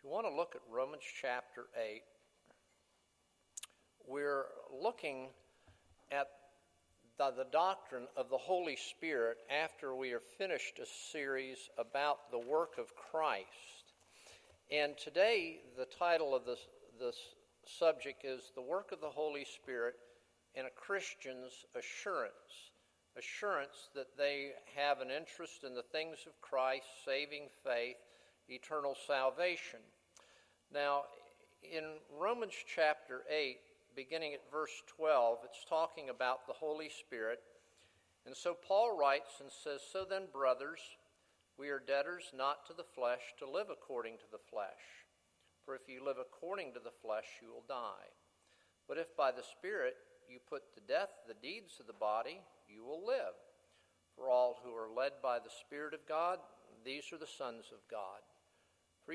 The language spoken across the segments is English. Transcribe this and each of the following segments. If you want to look at Romans chapter 8, we're looking at the doctrine of the Holy Spirit after we are finished a series about the work of Christ. And today, the title of this subject is The Work of the Holy Spirit and a Christian's assurance that they have an interest in the things of Christ, saving faith, eternal salvation. Now, in Romans chapter 8, beginning at verse 12, it's talking about the Holy Spirit. And so Paul writes and says, "So then, brothers, we are debtors not to the flesh to live according to the flesh. For if you live according to the flesh, you will die. But if by the Spirit you put to death the deeds of the body, you will live. For all who are led by the Spirit of God, these are the sons of God. For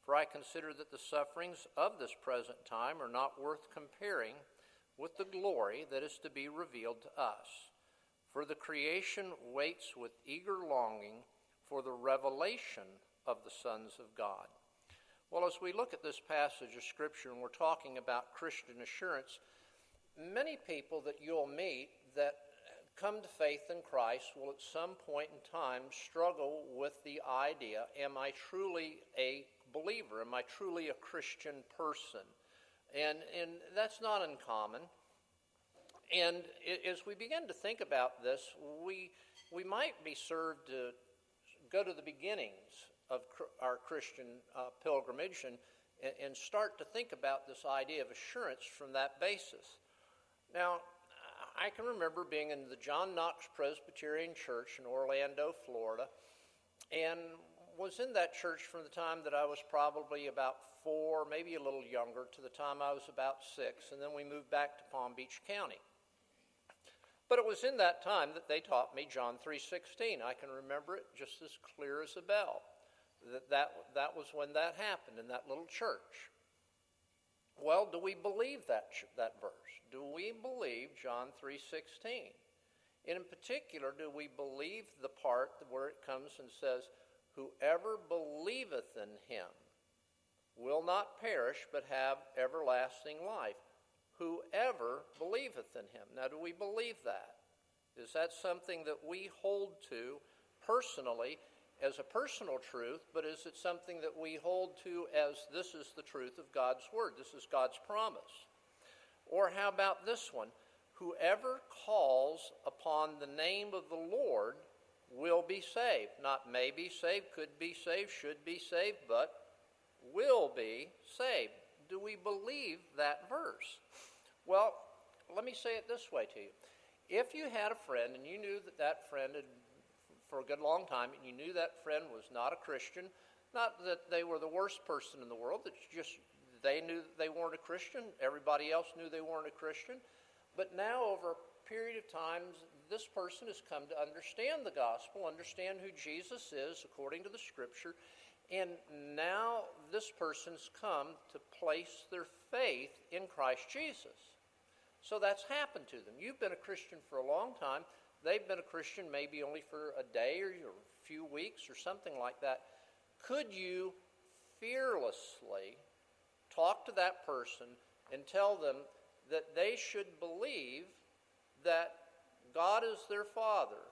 For I consider that the sufferings of this present time are not worth comparing with the glory that is to be revealed to us. For the creation waits with eager longing for the revelation of the sons of God." Well, as we look at this passage of Scripture, and we're talking about Christian assurance, many people that you'll meet that come to faith in Christ will at some point in time struggle with the idea, am I truly a believer? Am I truly a Christian person? And that's not uncommon. And as we begin to think about this, we might be served to go to the beginnings of our Christian pilgrimage and start to think about this idea of assurance from that basis. Now, I can remember being in the John Knox Presbyterian Church in Orlando, Florida, and was in that church from the time that I was probably about 4, maybe a little younger, to the time I was about 6, and then we moved back to Palm Beach County. But it was in that time that they taught me John 3.16. I can remember it just as clear as a bell. That was when that happened in that little church. Well, do we believe that verse? Do we believe John 3.16? And in particular, do we believe the part where it comes and says, "Whoever believeth in him will not perish, but have everlasting life." Whoever believeth in him. Now, do we believe that? Is that something that we hold to personally as a personal truth, but is it something that we hold to as this is the truth of God's word, this is God's promise? Or how about this one? Whoever calls upon the name of the Lord will be saved. Not may be saved, could be saved, should be saved, but will be saved. Do we believe that verse? Well, let me say it this way to you. If you had a friend and you knew that friend had, for a good long time, and you knew that friend was not a Christian, not that they were the worst person in the world, it's just they knew they weren't a Christian, everybody else knew they weren't a Christian, but now over a period of time, this person has come to understand the gospel, understand who Jesus is according to the Scripture, and now this person's come to place their faith in Christ Jesus. So that's happened to them. You've been a Christian for a long time. They've been a Christian maybe only for a day or a few weeks or something like that. Could you fearlessly talk to that person and tell them that they should believe that God is their Father,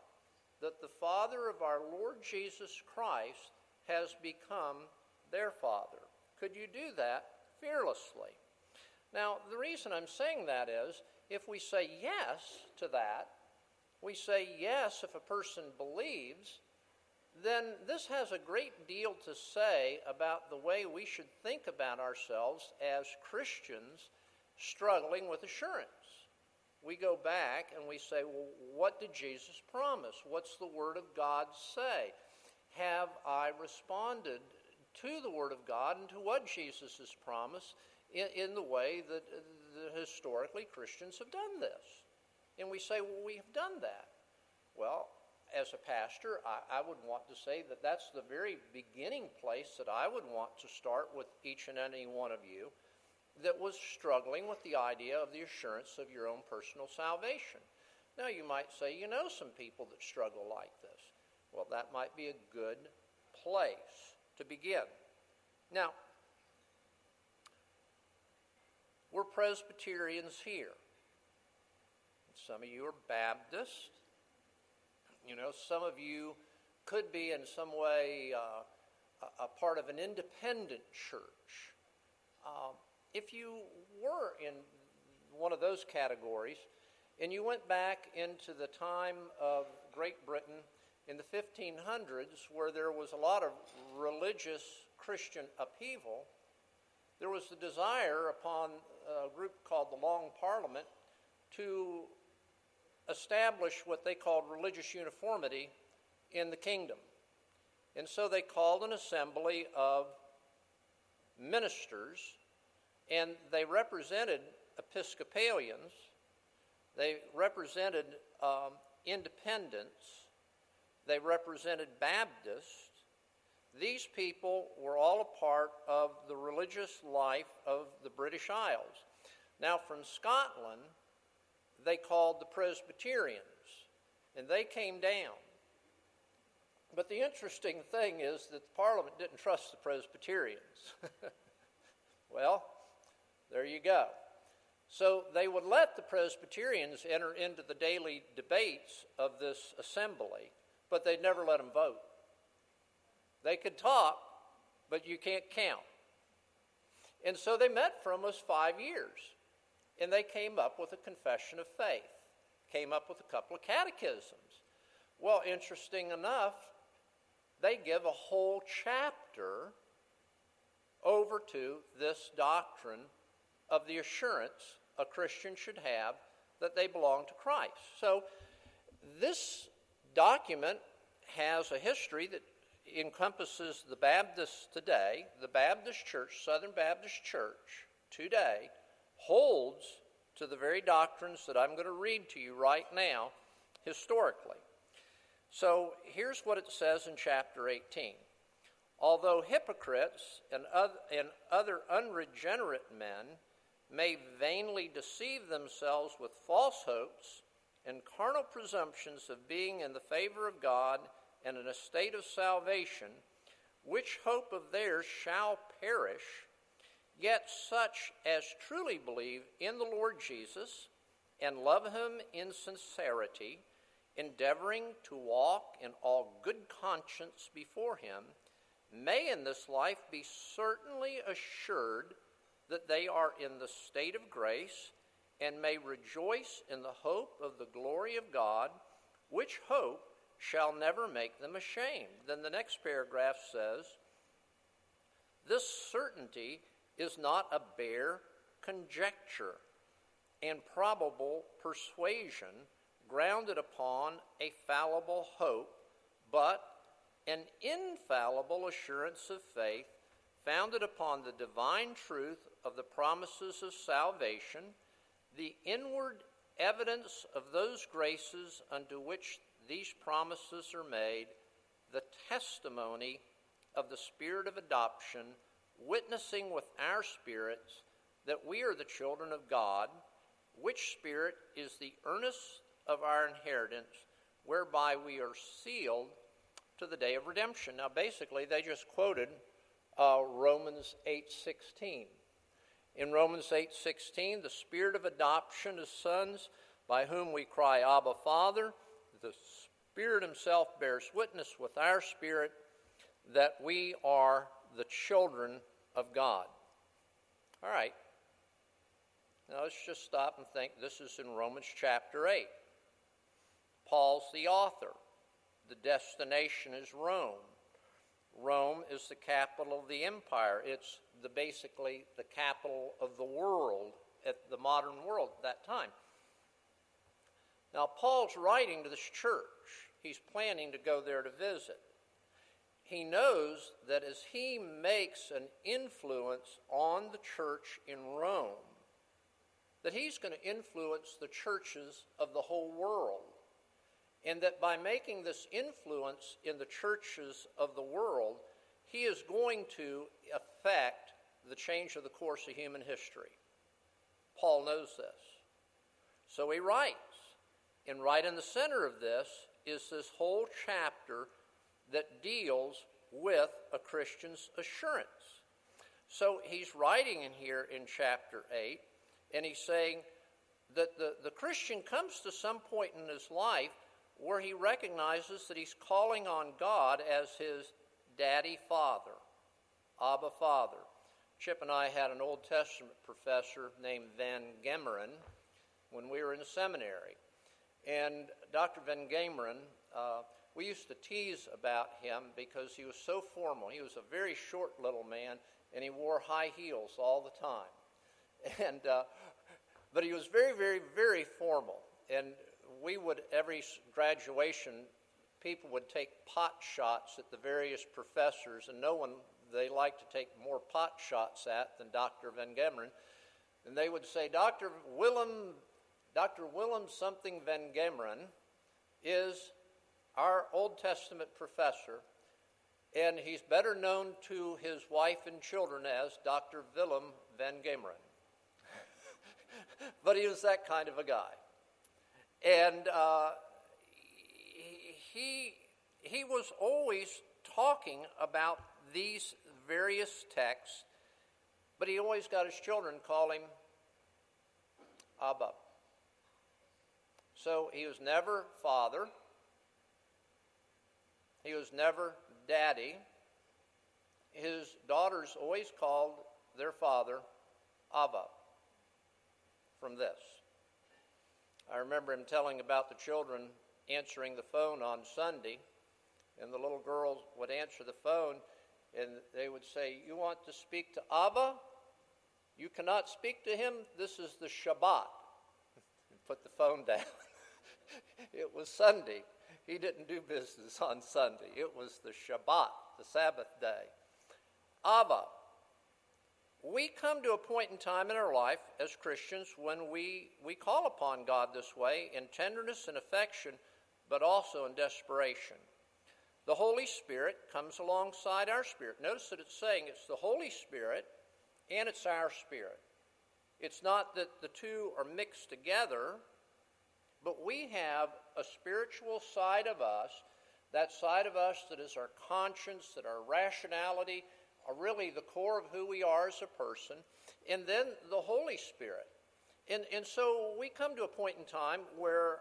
that the Father of our Lord Jesus Christ has become their Father? Could you do that fearlessly? Now, the reason I'm saying that is, if we say yes to that, we say yes if a person believes, then this has a great deal to say about the way we should think about ourselves as Christians struggling with assurance. We go back and we say, well, what did Jesus promise? What's the Word of God say? Have I responded to the Word of God and to what Jesus has promised in the way that historically Christians have done this. And we say, well, we have done that. Well, as a pastor, I would want to say that that's the very beginning place that I would want to start with each and any one of you that was struggling with the idea of the assurance of your own personal salvation. Now, you might say, you know some people that struggle like this. Well, that might be a good place to begin. Now, we're Presbyterians here. Some of you are Baptists. You know, some of you could be in some way a part of an independent church. If you were in one of those categories, and you went back into the time of Great Britain in the 1500s, where there was a lot of religious Christian upheaval, there was the desire upon a group called the Long Parliament to establish what they called religious uniformity in the kingdom. And so they called an assembly of ministers, and they represented Episcopalians, they represented Independents, they represented Baptists. These people were all a part of the religious life of the British Isles. Now, from Scotland, they called the Presbyterians, and they came down. But the interesting thing is that the Parliament didn't trust the Presbyterians. Well, there you go. So they would let the Presbyterians enter into the daily debates of this assembly, but they'd never let them vote. They could talk, but you can't count. And so they met for almost 5 years. And they came up with a confession of faith, came up with a couple of catechisms. Well, interesting enough, they give a whole chapter over to this doctrine of the assurance a Christian should have that they belong to Christ. So this document has a history that encompasses the Baptists today. The Baptist Church, Southern Baptist Church today, holds to the very doctrines that I'm going to read to you right now historically. So here's what it says in chapter 18. Although hypocrites and other unregenerate men may vainly deceive themselves with false hopes and carnal presumptions of being in the favor of God and in a state of salvation, which hope of theirs shall perish, yet such as truly believe in the Lord Jesus and love him in sincerity, endeavoring to walk in all good conscience before him, may in this life be certainly assured that they are in the state of grace and may rejoice in the hope of the glory of God, which hope shall never make them ashamed. Then the next paragraph says, this certainty is not a bare conjecture and probable persuasion grounded upon a fallible hope, but an infallible assurance of faith founded upon the divine truth of the promises of salvation, the inward evidence of those graces unto which these promises are made, the testimony of the Spirit of adoption, witnessing with our spirits that we are the children of God, which spirit is the earnest of our inheritance, whereby we are sealed to the day of redemption. Now, basically, they just quoted Romans 8:16. In Romans 8:16, the spirit of adoption as sons, by whom we cry, Abba, Father. The Spirit himself bears witness with our spirit that we are the children of God. All right. Now let's just stop and think. This is in Romans chapter 8. Paul's the author. The destination is Rome. Rome is the capital of the empire. It's basically the capital of the world, at the modern world at that time. Now Paul's writing to this church. He's planning to go there to visit. he knows that as he makes an influence on the church in Rome, that he's going to influence the churches of the whole world, and that by making this influence in the churches of the world, he is going to affect the change of the course of human history. Paul knows this. So he writes, and right in the center of this is this whole chapter that deals with a Christian's assurance. So he's writing in here in chapter 8, and he's saying that the Christian comes to some point in his life where he recognizes that he's calling on God as his daddy father, Abba Father. Chip and I had an Old Testament professor named VanGemeren when we were in seminary. And Dr. VanGemeren, we used to tease about him because he was so formal. He was a very short little man, and he wore high heels all the time. And but he was very, very, very formal. And we would, every graduation, people would take pot shots at the various professors, and no one they liked to take more pot shots at than Dr. VanGemeren. And they would say, Dr. Willem something VanGemeren is our Old Testament professor, and he's better known to his wife and children as Dr. Willem VanGemeren. But he was that kind of a guy. And he was always talking about these various texts, but he always got his children call him Abba. So he was never father. He was never daddy. His daughters always called their father Abba from this. I remember him telling about the children answering the phone on Sunday, and the little girls would answer the phone, and they would say, "You want to speak to Abba? You cannot speak to him. This is the Shabbat." And put the phone down. It was Sunday. He didn't do business on Sunday. It was the Shabbat, the Sabbath day. Abba. We come to a point in time in our life as Christians when we call upon God this way in tenderness and affection, but also in desperation. The Holy Spirit comes alongside our spirit. Notice that it's saying it's the Holy Spirit and it's our spirit. It's not that the two are mixed together, but we have a spiritual side of us, that side of us that is our conscience, that our rationality, are really the core of who we are as a person, and then the Holy Spirit. And so we come to a point in time where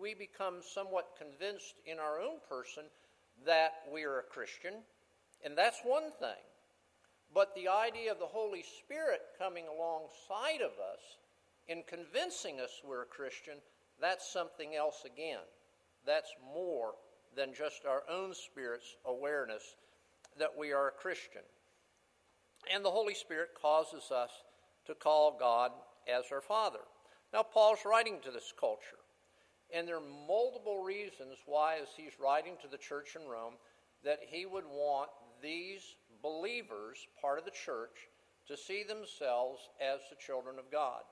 we become somewhat convinced in our own person that we are a Christian, and that's one thing. But the idea of the Holy Spirit coming alongside of us and convincing us we're a Christian, that's something else again. That's more than just our own spirit's awareness that we are a Christian. And the Holy Spirit causes us to call God as our Father. Now, Paul's writing to this culture. And there are multiple reasons why, as he's writing to the church in Rome, that he would want these believers, part of the church, to see themselves as the children of God.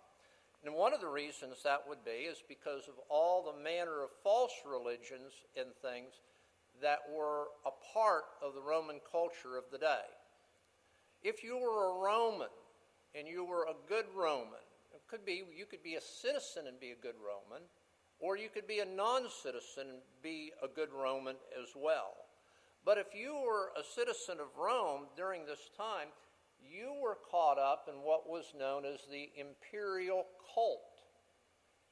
And one of the reasons that would be is because of all the manner of false religions and things that were a part of the Roman culture of the day. If you were a Roman, and you were a good Roman, it could be you could be a citizen and be a good Roman, or you could be a non-citizen and be a good Roman as well. But if you were a citizen of Rome during this time, you were caught up in what was known as the imperial cult.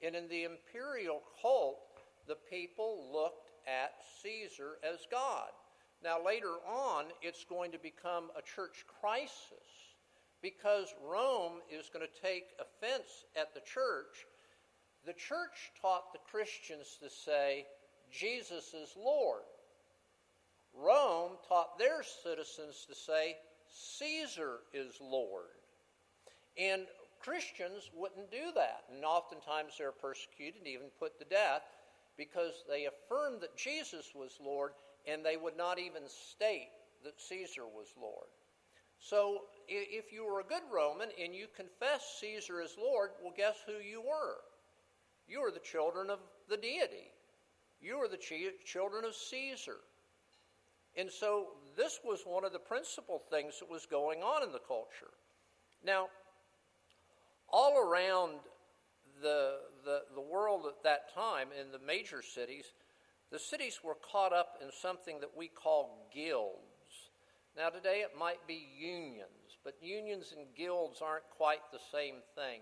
And in the imperial cult, the people looked at Caesar as God. Now, later on, it's going to become a church crisis because Rome is going to take offense at the church. The church taught the Christians to say, "Jesus is Lord." Rome taught their citizens to say, "Caesar is Lord." And Christians wouldn't do that. And oftentimes they're persecuted and even put to death because they affirmed that Jesus was Lord, and they would not even state that Caesar was Lord. So if you were a good Roman and you confessed Caesar as Lord, well, guess who you were? You were the children of the deity. You were the children of Caesar. And so this was one of the principal things that was going on in the culture. Now, all around the world at that time, in the major cities, the cities were caught up in something that we call guilds. Now, today it might be unions, but unions and guilds aren't quite the same thing.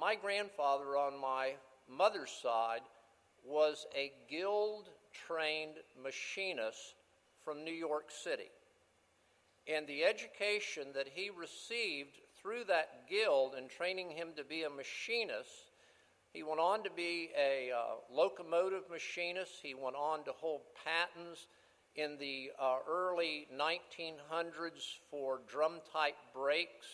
My grandfather on my mother's side was a guild-trained machinist from New York City. And the education that he received through that guild and training him to be a machinist, he went on to be a locomotive machinist. He went on to hold patents in the early 1900s for drum-type brakes.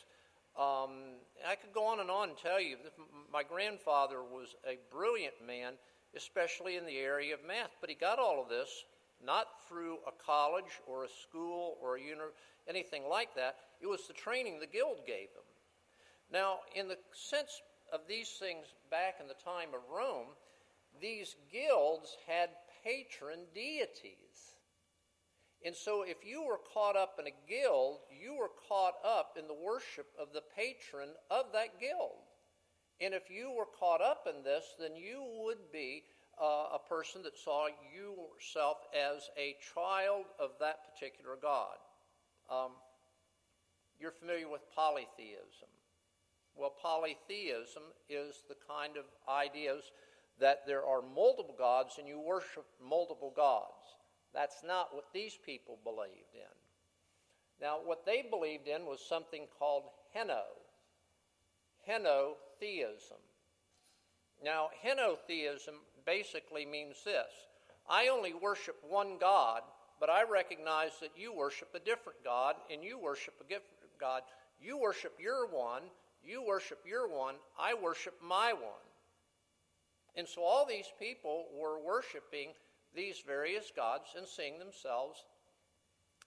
I could go on and on and tell you that my grandfather was a brilliant man, especially in the area of math. But he got all of this not through a college or a school or a anything like that. It was the training the guild gave him. Now, in the sense of these things back in the time of Rome, these guilds had patron deities. And so if you were caught up in a guild, you were caught up in the worship of the patron of that guild. And if you were caught up in this, then you would be a person that saw yourself as a child of that particular god. You're familiar with polytheism. Well, polytheism is the kind of ideas that there are multiple gods and you worship multiple gods. That's not what these people believed in. Now, what they believed in was something called henotheism. Now, henotheism basically means this: I only worship one God, but I recognize that you worship a different God, and you worship a different God. You worship your one, you worship your one, I worship my one. And so all these people were worshiping these various gods and seeing themselves,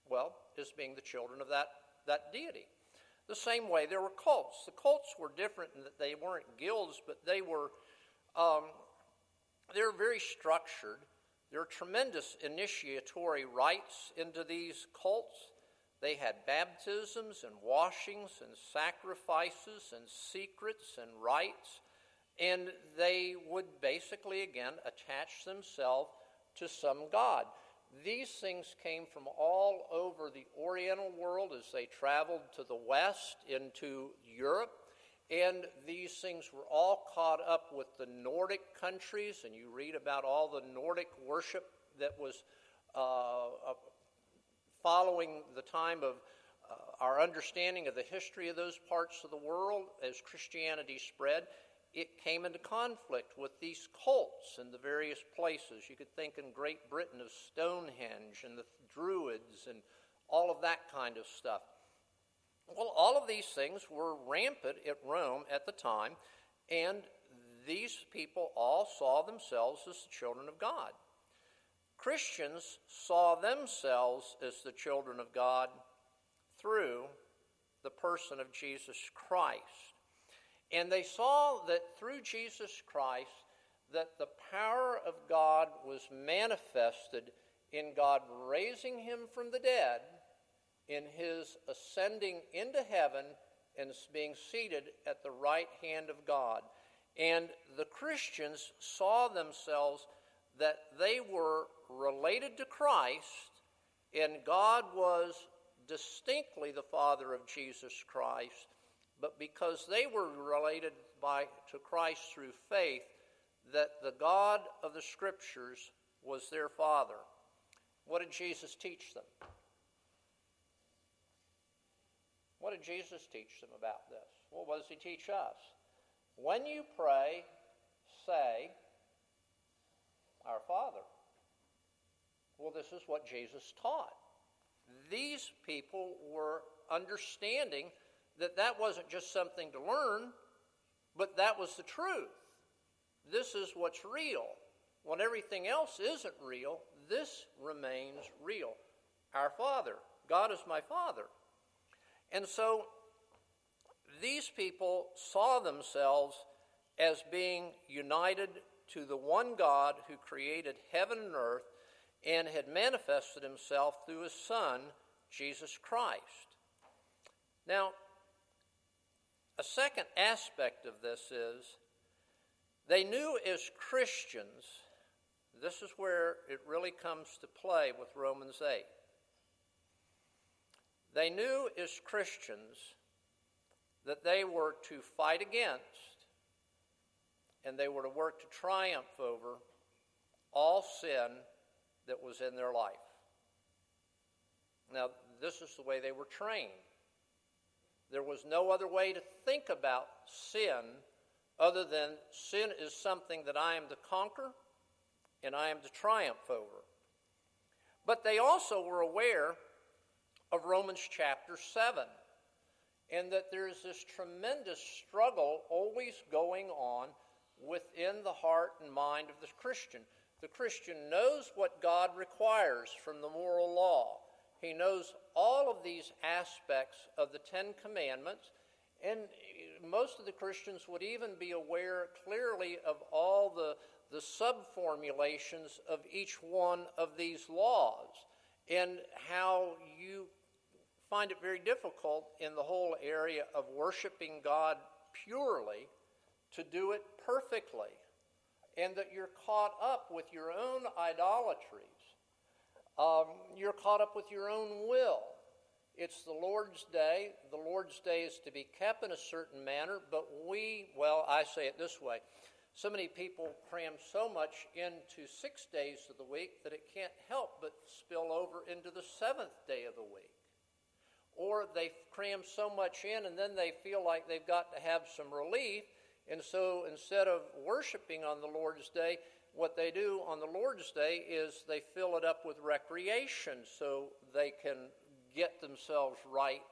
well, as being the children of that deity. The same way there were cults. The cults were different in that they weren't guilds, but they're very structured. There are tremendous initiatory rites into these cults. They had baptisms and washings and sacrifices and secrets and rites, and they would basically, again, attach themselves to some god. These things came from all over the Oriental world as they traveled to the West into Europe, and these things were all caught up with the Nordic countries, and you read about all the Nordic worship that was following the time of our understanding of the history of those parts of the world as Christianity spread. It came into conflict with these cults in the various places. You could think in Great Britain of Stonehenge and the Druids and all of that kind of stuff. Well, all of these things were rampant at Rome at the time, and these people all saw themselves as the children of God. Christians saw themselves as the children of God through the person of Jesus Christ. And they saw that through Jesus Christ that the power of God was manifested in God raising him from the dead, in his ascending into heaven and being seated at the right hand of God. And the Christians saw themselves that they were related to Christ, and God was distinctly the Father of Jesus Christ. But because they were related to Christ through faith, that the God of the Scriptures was their Father. What did Jesus teach them? What did Jesus teach them about this? Well, what does he teach us? When you pray, say, "Our Father." Well, this is what Jesus taught. These people were understanding that wasn't just something to learn, but that was the truth. This is what's real. When everything else isn't real, this remains real. our Father. God is my Father. And so these people saw themselves as being united to the one God who created heaven and earth and had manifested himself through his Son, Jesus Christ. Now, a second aspect of this is they knew as Christians, this is where it really comes to play with Romans 8. They knew as Christians that they were to fight against and they were to work to triumph over all sin that was in their life. Now, this is the way they were trained. There was no other way to think about sin other than sin is something that I am to conquer and I am to triumph over. But they also were aware of Romans chapter 7 and that there is this tremendous struggle always going on within the heart and mind of the Christian. The Christian knows what God requires from the moral law. He knows all of these aspects of the Ten Commandments, and most of the Christians would even be aware clearly of all the sub-formulations of each one of these laws, and how you find it very difficult in the whole area of worshiping God purely to do it perfectly, and that you're caught up with your own idolatries. You're caught up with your own will. It's the Lord's Day. The Lord's Day is to be kept in a certain manner, but I say it this way. So many people cram so much into 6 days of the week that it can't help but spill over into the 7th day of the week. Or they cram so much in and then they feel like they've got to have some relief, and so instead of worshiping on the Lord's Day, what they do on the Lord's Day is they fill it up with recreation so they can get themselves right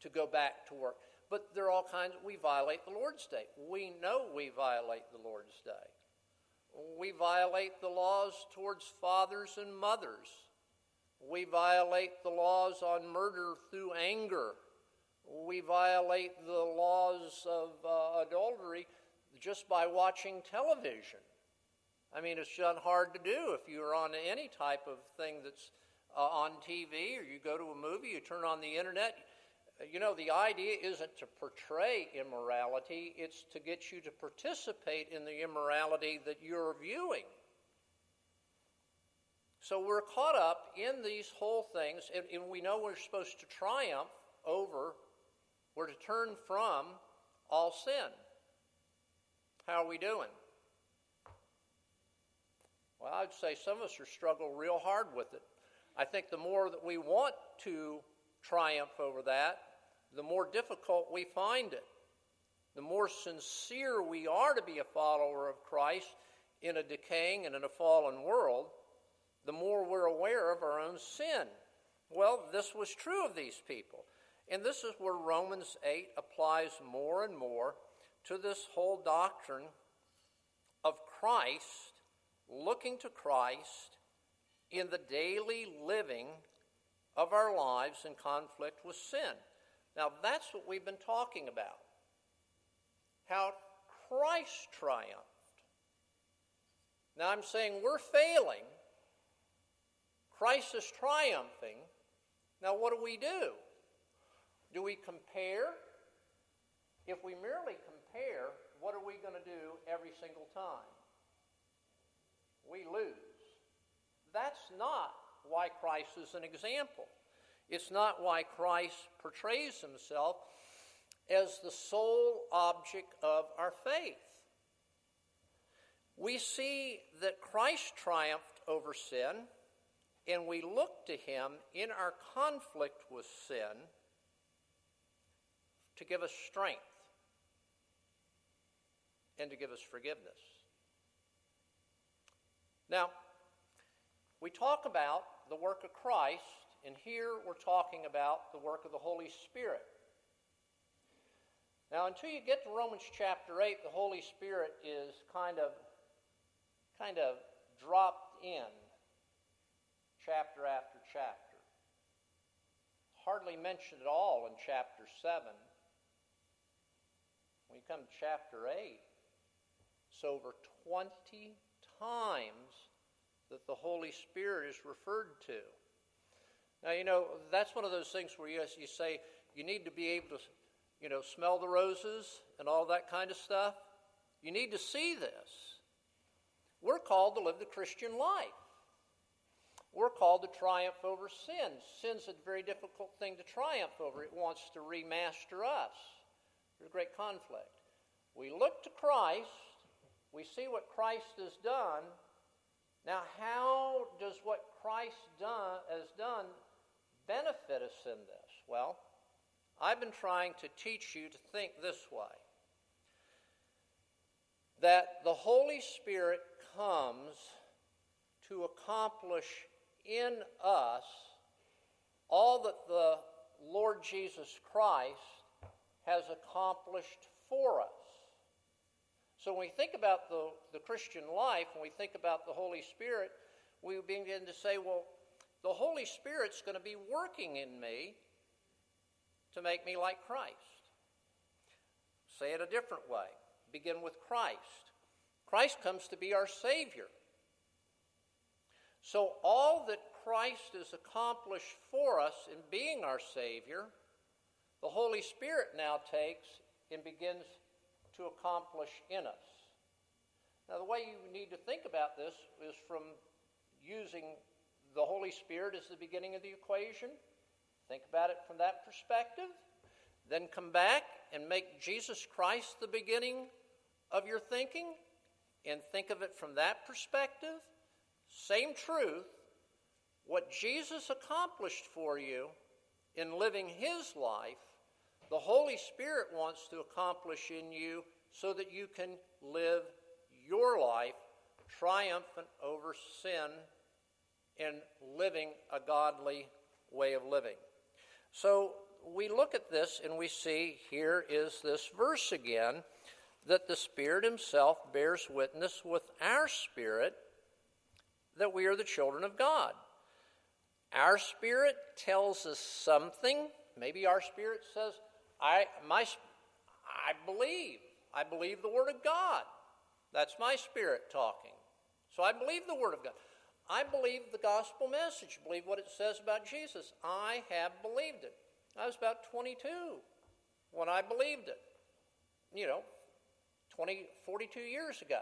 to go back to work. But there are all kinds. We violate the Lord's Day. We know we violate the Lord's Day. We violate the laws towards fathers and mothers. We violate the laws on murder through anger. We violate the laws of adultery just by watching television. I mean, it's done hard to do if you're on any type of thing that's on TV, or you go to a movie, you turn on the internet. You know, the idea isn't to portray immorality, it's to get you to participate in the immorality that you're viewing. So we're caught up in these whole things, and we know we're supposed to triumph over, or to turn from, all sin. How are we doing? Well, I'd say some of us are struggling real hard with it. I think the more that we want to triumph over that, the more difficult we find it. The more sincere we are to be a follower of Christ in a decaying and in a fallen world, the more we're aware of our own sin. Well, this was true of these people. And this is where Romans 8 applies more and more to this whole doctrine of Christ, looking to Christ in the daily living of our lives in conflict with sin. Now, that's what we've been talking about. How Christ triumphed. Now, I'm saying we're failing. Christ is triumphing. Now, what do? Do we compare? If we merely compare, what are we going to do every single time? We lose. That's not why Christ is an example. It's not why Christ portrays himself as the sole object of our faith. We see that Christ triumphed over sin, and we look to him in our conflict with sin to give us strength and to give us forgiveness. Now, we talk about the work of Christ, and here we're talking about the work of the Holy Spirit. Now, until you get to Romans chapter 8, the Holy Spirit is kind of dropped in chapter after chapter. hardly mentioned at all in chapter 7. When you come to chapter 8, it's over 20 times that the Holy Spirit is referred to. Now, you know, that's one of those things where you say you need to be able to, you know, smell the roses and all that kind of stuff. You need to see this. We're called to live the Christian life. We're called to triumph over sin. Sin's a very difficult thing to triumph over. It wants to remaster us. There's a great conflict. We look to Christ. We see what Christ has done. Now, how does what Christ has done benefit us in this? Well, I've been trying to teach you to think this way, that the Holy Spirit comes to accomplish in us all that the Lord Jesus Christ has accomplished for us. So when we think about the Christian life, when we think about the Holy Spirit, we begin to say, well, the Holy Spirit's going to be working in me to make me like Christ. Say it a different way. Begin with Christ. Christ comes to be our Savior. So all that Christ has accomplished for us in being our Savior, the Holy Spirit now takes and begins to accomplish in us. Now, the way you need to think about this is from using the Holy Spirit as the beginning of the equation. Think about it from that perspective. Then come back and make Jesus Christ the beginning of your thinking and think of it from that perspective. Same truth. What Jesus accomplished for you in living his life, the Holy Spirit wants to accomplish in you so that you can live your life triumphant over sin and living a godly way of living. So we look at this and we see here is this verse again, that the Spirit himself bears witness with our spirit that we are the children of God. Our spirit tells us something. Maybe our spirit says, I believe the Word of God. That's my spirit talking. So I believe the Word of God. I believe the gospel message. I believe what it says about Jesus. I have believed it. I was about 22 when I believed it. You know, 42 years ago.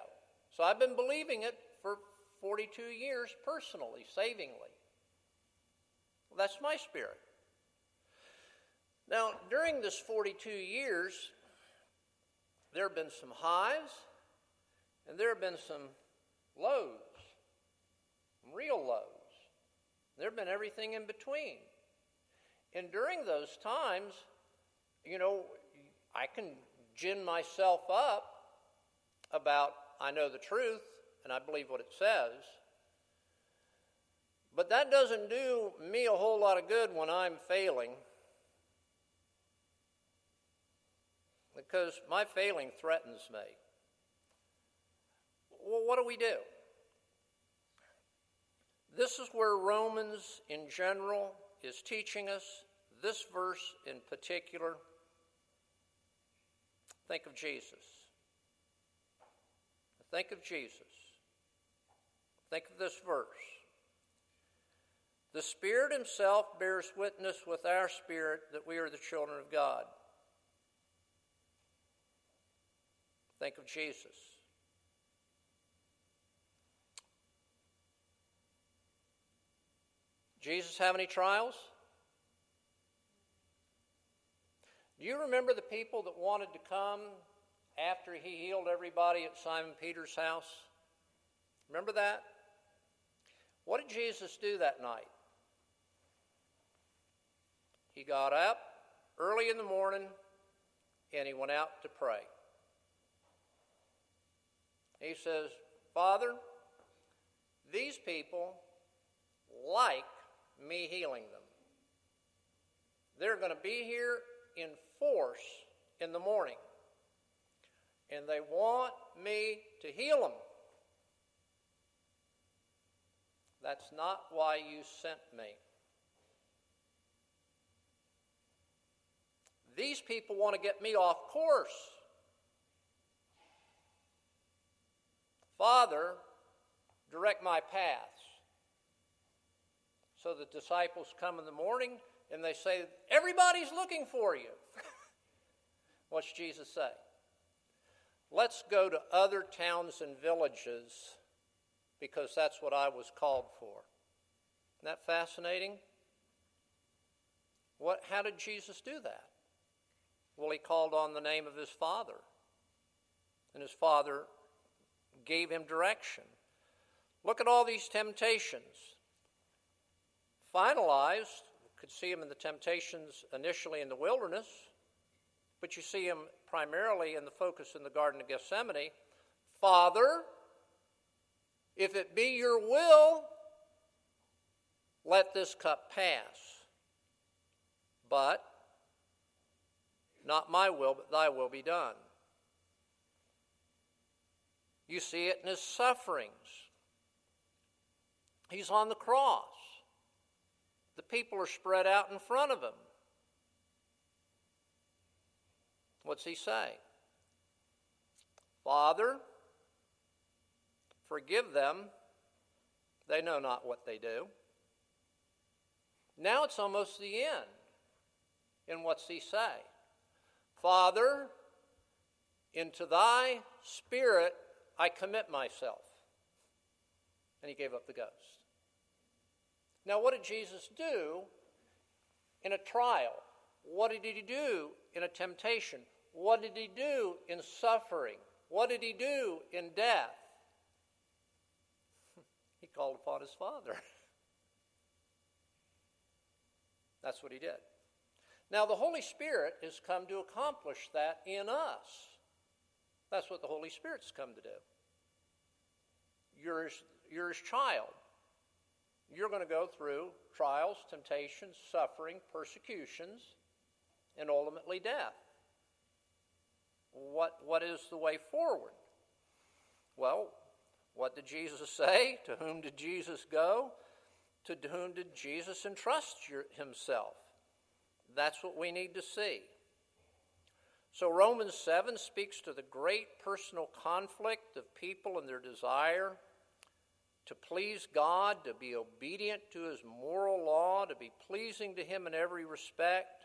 So I've been believing it for 42 years personally, savingly. Well, that's my spirit. Now, during this 42 years, there have been some highs and there have been some lows, real lows. There have been everything in between. And during those times, you know, I can gin myself up about I know the truth and I believe what it says. But that doesn't do me a whole lot of good when I'm failing, because my failing threatens me. Well, what do we do? This is where Romans in general is teaching us, this verse in particular. Think of Jesus. Think of Jesus. Think of this verse. The Spirit himself bears witness with our spirit that we are the children of God. Think of Jesus. Jesus have any trials? Do you remember the people that wanted to come after he healed everybody at Simon Peter's house? Remember that? What did Jesus do that night? He got up early in the morning and he went out to pray. He says, Father, these people like me healing them. They're going to be here in force in the morning, and they want me to heal them. That's not why you sent me. These people want to get me off course. Father, direct my paths. So the disciples come in the morning and they say, everybody's looking for you. What's Jesus say? Let's go to other towns and villages because that's what I was called for. Isn't that fascinating? How did Jesus do that? Well, he called on the name of his Father, and his Father gave him direction. Look at all these temptations. Finalized, you could see him in the temptations initially in the wilderness, but you see him primarily in the focus in the Garden of Gethsemane. Father, if it be your will, let this cup pass. But not my will, but thy will be done. You see it in his sufferings. He's on the cross. The people are spread out in front of him. What's he say? Father, forgive them. They know not what they do. Now it's almost the end. And what's he say? Father, into thy spirit I commit myself. And he gave up the ghost. Now, what did Jesus do in a trial? What did he do in a temptation? What did he do in suffering? What did he do in death? He called upon his Father. That's what he did. Now, the Holy Spirit has come to accomplish that in us. That's what the Holy Spirit's come to do. You're his child. You're going to go through trials, temptations, suffering, persecutions, and ultimately death. What is the way forward? Well, what did Jesus say? To whom did Jesus go? To whom did Jesus entrust himself? That's what we need to see. So Romans 7 speaks to the great personal conflict of people and their desire to please God, to be obedient to his moral law, to be pleasing to him in every respect.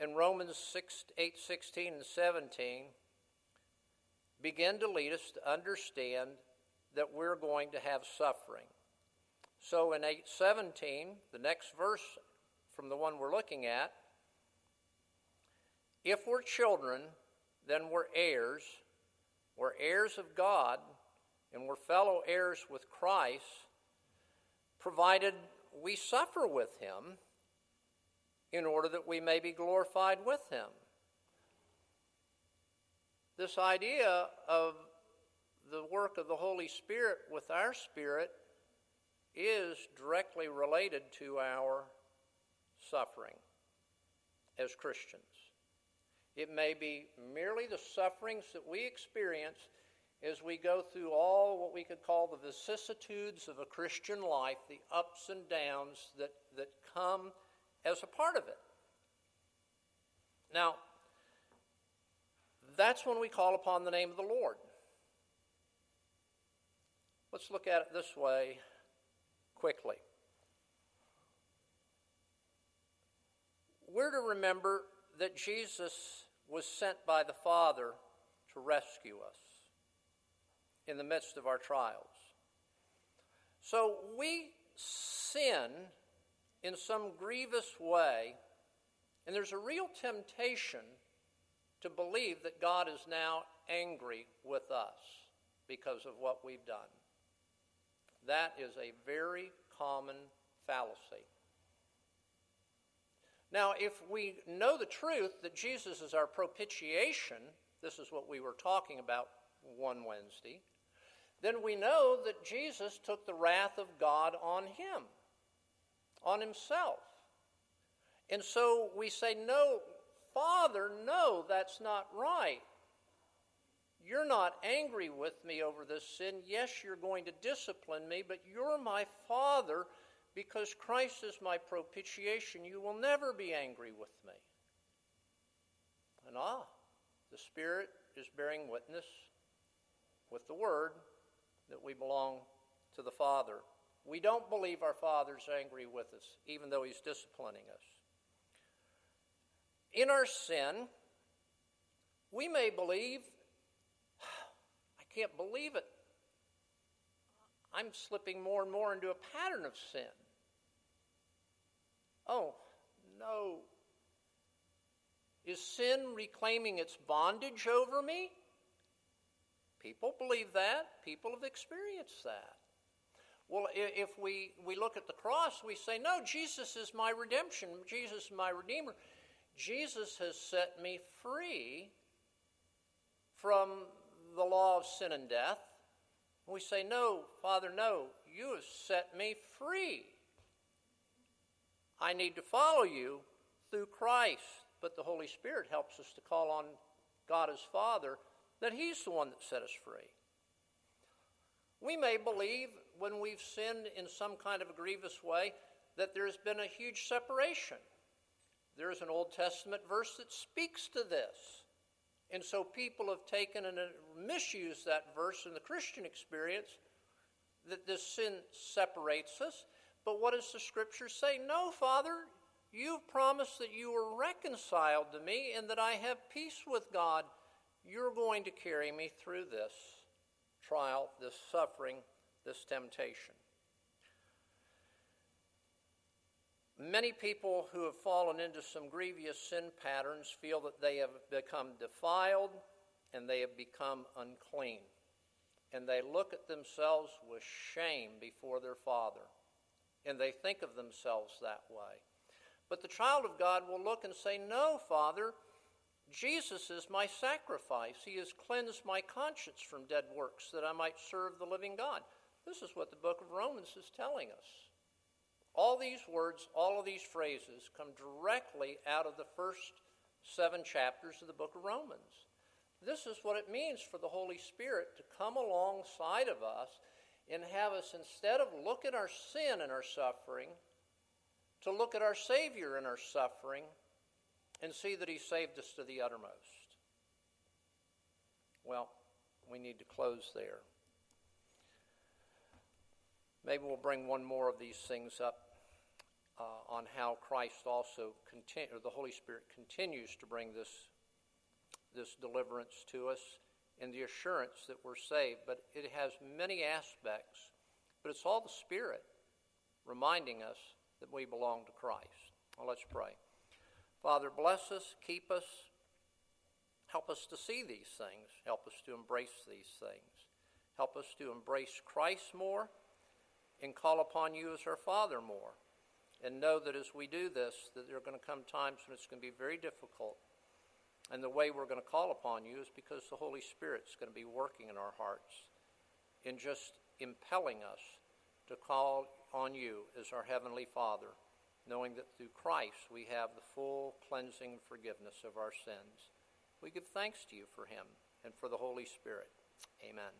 And Romans 8:16 and 17 begin to lead us to understand that we're going to have suffering. So in 8:17, the next verse from the one we're looking at, if we're children, then we're heirs of God, and we're fellow heirs with Christ, provided we suffer with him in order that we may be glorified with him. This idea of the work of the Holy Spirit with our spirit is directly related to our suffering as Christians. It may be merely the sufferings that we experience as we go through all what we could call the vicissitudes of a Christian life, the ups and downs that come as a part of it. Now, that's when we call upon the name of the Lord. Let's look at it this way quickly. We're to remember that Jesus was sent by the Father to rescue us in the midst of our trials. So we sin in some grievous way, and there's a real temptation to believe that God is now angry with us because of what we've done. That is a very common fallacy. Now, if we know the truth that Jesus is our propitiation, this is what we were talking about one Wednesday, then we know that Jesus took the wrath of God on him, on himself. And so we say, no, Father, no, that's not right. You're not angry with me over this sin. Yes, you're going to discipline me, but you're my Father. Because Christ is my propitiation, you will never be angry with me. and ah, the Spirit is bearing witness with the Word that we belong to the Father. We don't believe our Father's angry with us, even though He's disciplining us. In our sin, we may believe, I can't believe it. I'm slipping more and more into a pattern of sin. Oh, no. Is sin reclaiming its bondage over me? People believe that. People have experienced that. Well, if we look at the cross, we say, no, Jesus is my redemption. Jesus is my redeemer. Jesus has set me free from the law of sin and death. We say, no, Father, no, you have set me free. I need to follow you through Christ. But the Holy Spirit helps us to call on God as Father, that He's the one that set us free. We may believe when we've sinned in some kind of a grievous way that there's been a huge separation. There's an Old Testament verse that speaks to this. And so people have taken and misused that verse in the Christian experience, that this sin separates us. But what does the Scripture say? No, Father, you've promised that you were reconciled to me and that I have peace with God. You're going to carry me through this trial, this suffering, this temptation. Many people who have fallen into some grievous sin patterns feel that they have become defiled and they have become unclean. And they look at themselves with shame before their Father. And they think of themselves that way. But the child of God will look and say, no, Father, Jesus is my sacrifice. He has cleansed my conscience from dead works that I might serve the living God. This is what the book of Romans is telling us. All these words, all of these phrases come directly out of the first 7 chapters of the book of Romans. This is what it means for the Holy Spirit to come alongside of us and have us, instead of look at our sin and our suffering, to look at our Savior in our suffering and see that He saved us to the uttermost. Well, we need to close there. Maybe we'll bring one more of these things up on how Christ also, the Holy Spirit continues to bring this deliverance to us and the assurance that we're saved. But it has many aspects, but it's all the Spirit reminding us that we belong to Christ. Well, let's pray. Father, bless us, keep us, help us to see these things, help us to embrace these things, help us to embrace Christ more and call upon you as our Father more, and know that as we do this, that there are going to come times when it's going to be very difficult, and the way we're going to call upon you is because the Holy Spirit's going to be working in our hearts and just impelling us to call on you as our Heavenly Father, knowing that through Christ we have the full cleansing forgiveness of our sins. We give thanks to you for Him and for the Holy Spirit. Amen.